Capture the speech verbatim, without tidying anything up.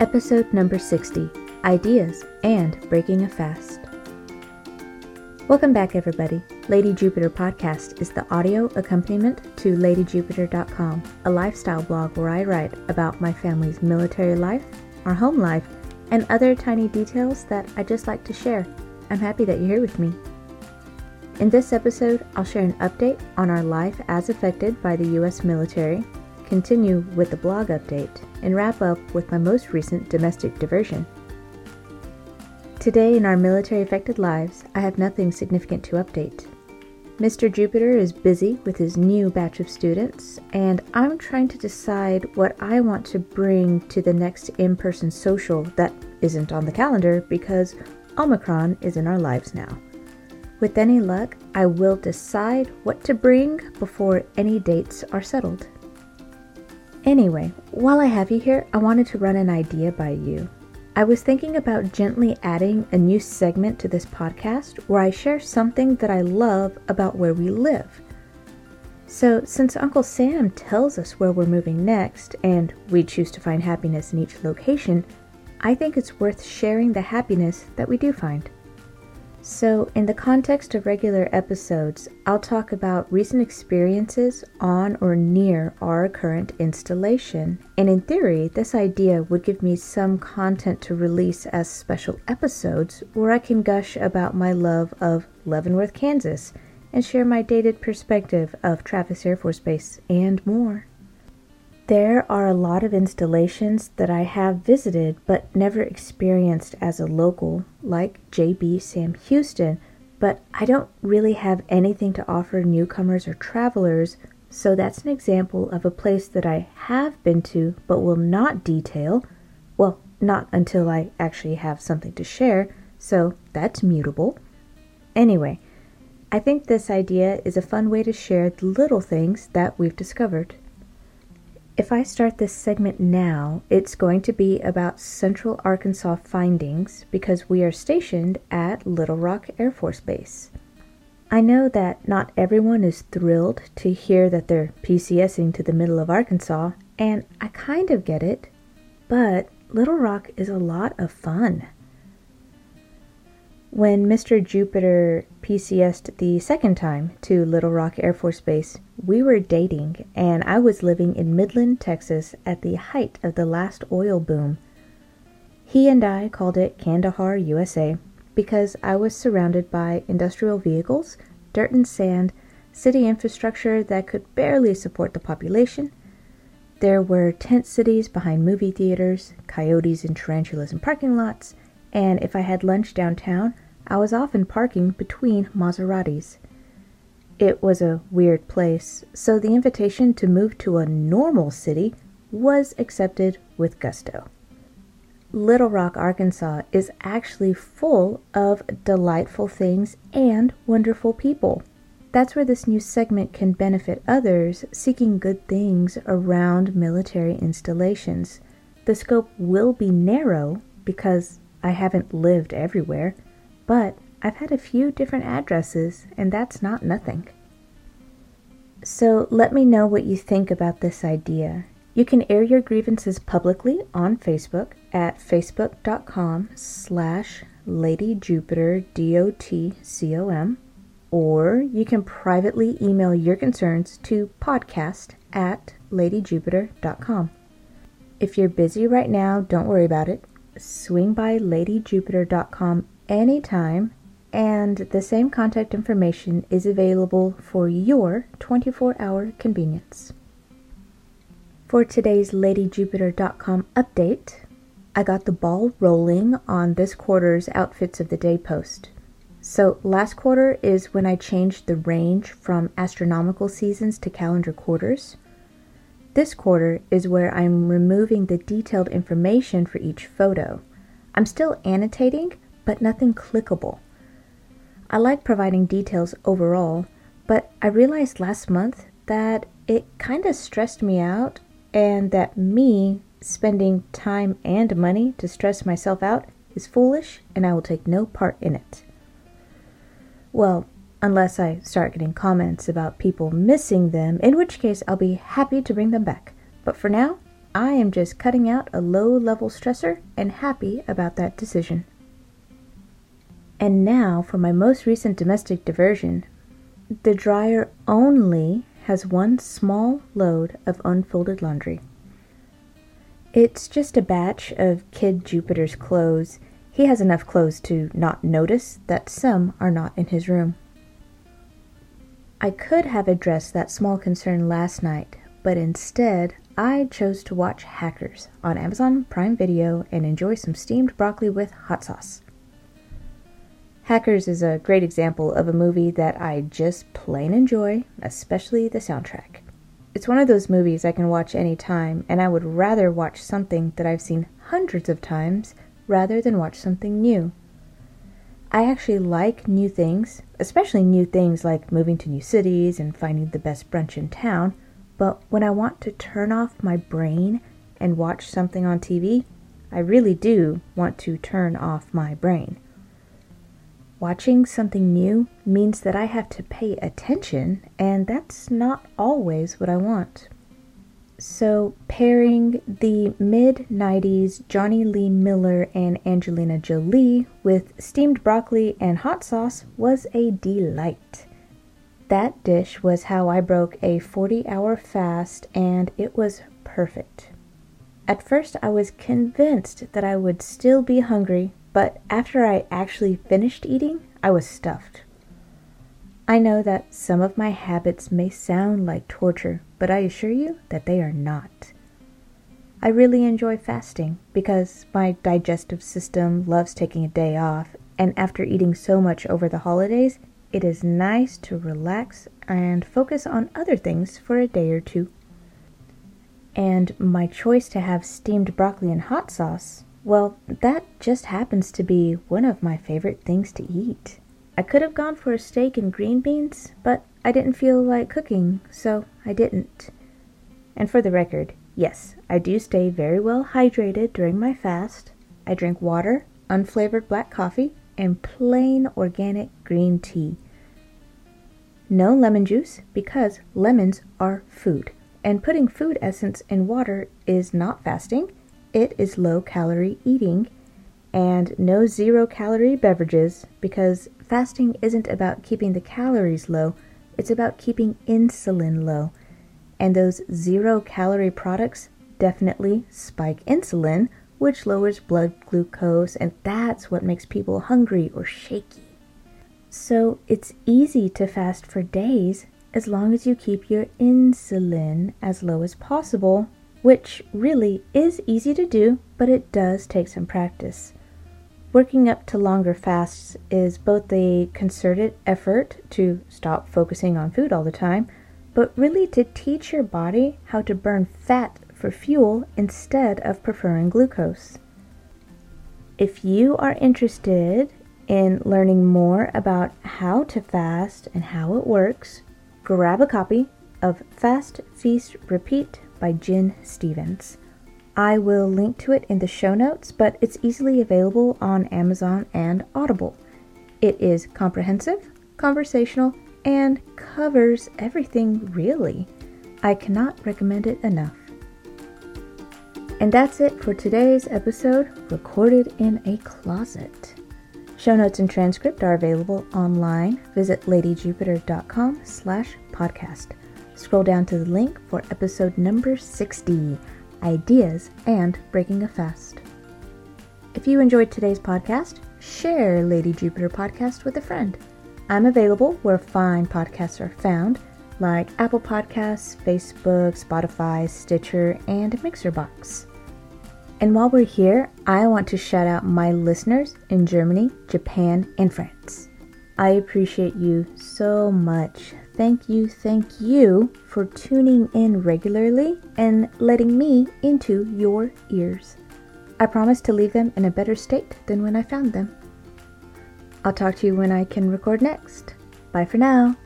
Episode number sixty, Ideas and Breaking a Fast. Welcome back, everybody. Lady Jupiter Podcast is the audio accompaniment to Lady Jupiter dot com, a lifestyle blog where I write about my family's military life, our home life, and other tiny details that I just like to share. I'm happy that you're here with me. In this episode, I'll share an update on our life as affected by the U S military, continue with the blog update, and wrap up with my most recent domestic diversion. Today in our military-affected lives, I have nothing significant to update. Mister Jupiter is busy with his new batch of students, and I'm trying to decide what I want to bring to the next in-person social that isn't on the calendar because Omicron is in our lives now. With any luck, I will decide what to bring before any dates are settled. Anyway, while I have you here, I wanted to run an idea by you. I was thinking about gently adding a new segment to this podcast where I share something that I love about where we live. So since Uncle Sam tells us where we're moving next and we choose to find happiness in each location, I think it's worth sharing the happiness that we do find. So in the context of regular episodes, I'll talk about recent experiences on or near our current installation. And in theory, this idea would give me some content to release as special episodes where I can gush about my love of Leavenworth, Kansas, and share my dated perspective of Travis Air Force Base and more. There are a lot of installations that I have visited but never experienced as a local, like J B Sam Houston, but I don't really have anything to offer newcomers or travelers, so that's an example of a place that I have been to but will not detail, well, not until I actually have something to share, so that's mutable. Anyway, I think this idea is a fun way to share the little things that we've discovered. If I start this segment now, it's going to be about Central Arkansas findings because we are stationed at Little Rock Air Force Base. I know that not everyone is thrilled to hear that they're PCSing to the middle of Arkansas, and I kind of get it, but Little Rock is a lot of fun. When Mister Jupiter P C S'd the second time to Little Rock Air Force Base, we were dating and I was living in Midland, Texas at the height of the last oil boom. He and I called it Kandahar, U S A because I was surrounded by industrial vehicles, dirt and sand, city infrastructure that could barely support the population. There were tent cities behind movie theaters, coyotes and tarantulas in parking lots, and if I had lunch downtown, I was often parking between Maseratis. It was a weird place, so the invitation to move to a normal city was accepted with gusto. Little Rock, Arkansas is actually full of delightful things and wonderful people. That's where this new segment can benefit others seeking good things around military installations. The scope will be narrow because I haven't lived everywhere, but I've had a few different addresses, and that's not nothing. So let me know what you think about this idea. You can air your grievances publicly on Facebook at facebook.com slash LadyJupiterDotcom, or you can privately email your concerns to podcast at LadyJupiter dot com. If you're busy right now, don't worry about it. Swing by Lady Jupiter dot com anytime, and the same contact information is available for your twenty-four hour convenience. For today's Lady Jupiter dot com update, I got the ball rolling on this quarter's Outfits of the Day post. So last quarter is when I changed the range from astronomical seasons to calendar quarters. This quarter is where I'm removing the detailed information for each photo. I'm still annotating, but nothing clickable. I like providing details overall, but I realized last month that it kind of stressed me out and that me spending time and money to stress myself out is foolish and I will take no part in it. Well, unless I start getting comments about people missing them, in which case I'll be happy to bring them back. But for now, I am just cutting out a low-level stressor and happy about that decision. And now for my most recent domestic diversion. The dryer only has one small load of unfolded laundry. It's just a batch of Kid Jupiter's clothes. He has enough clothes to not notice that some are not in his room. I could have addressed that small concern last night, but instead I chose to watch Hackers on Amazon Prime Video and enjoy some steamed broccoli with hot sauce. Hackers is a great example of a movie that I just plain enjoy, especially the soundtrack. It's one of those movies I can watch any time, and I would rather watch something that I've seen hundreds of times rather than watch something new. I actually like new things, especially new things like moving to new cities and finding the best brunch in town, but when I want to turn off my brain and watch something on T V, I really do want to turn off my brain. Watching something new means that I have to pay attention, and that's not always what I want. So pairing the mid nineties Johnny Lee Miller and Angelina Jolie with steamed broccoli and hot sauce was a delight. That dish was how I broke a forty-hour fast, and it was perfect. At first, I was convinced that I would still be hungry, but after I actually finished eating, I was stuffed. I know that some of my habits may sound like torture, but I assure you that they are not. I really enjoy fasting because my digestive system loves taking a day off, and after eating so much over the holidays, it is nice to relax and focus on other things for a day or two. And my choice to have steamed broccoli and hot sauce, well, that just happens to be one of my favorite things to eat. I could have gone for a steak and green beans, but I didn't feel like cooking, so I didn't. And for the record, yes, I do stay very well hydrated during my fast. I drink water, unflavored black coffee, and plain organic green tea. No lemon juice, because lemons are food, and putting food essence in water is not fasting, it is low-calorie eating. And no zero-calorie beverages, because fasting isn't about keeping the calories low, it's about keeping insulin low. And those zero-calorie products definitely spike insulin, which lowers blood glucose, and that's what makes people hungry or shaky. So it's easy to fast for days as long as you keep your insulin as low as possible, which really is easy to do, but it does take some practice. Working up to longer fasts is both a concerted effort to stop focusing on food all the time, but really to teach your body how to burn fat for fuel instead of preferring glucose. If you are interested in learning more about how to fast and how it works, grab a copy of Fast Feast Repeat by Jen Stevens. I will link to it in the show notes, but it's easily available on Amazon and Audible. It is comprehensive, conversational, and covers everything really. I cannot recommend it enough. And that's it for today's episode, recorded in a closet. Show notes and transcript are available online. Visit LadyJupiter.com slash podcast. Scroll down to the link for episode number sixty, Ideas and Breaking a Fast. If you enjoyed today's podcast, share Lady Jupiter Podcast with a friend. I'm available where fine podcasts are found, like Apple Podcasts, Facebook, Spotify, Stitcher, and Mixerbox. And while we're here, I want to shout out my listeners in Germany, Japan, and France. I appreciate you so much. Thank you, thank you for tuning in regularly and letting me into your ears. I promise to leave them in a better state than when I found them. I'll talk to you when I can record next. Bye for now.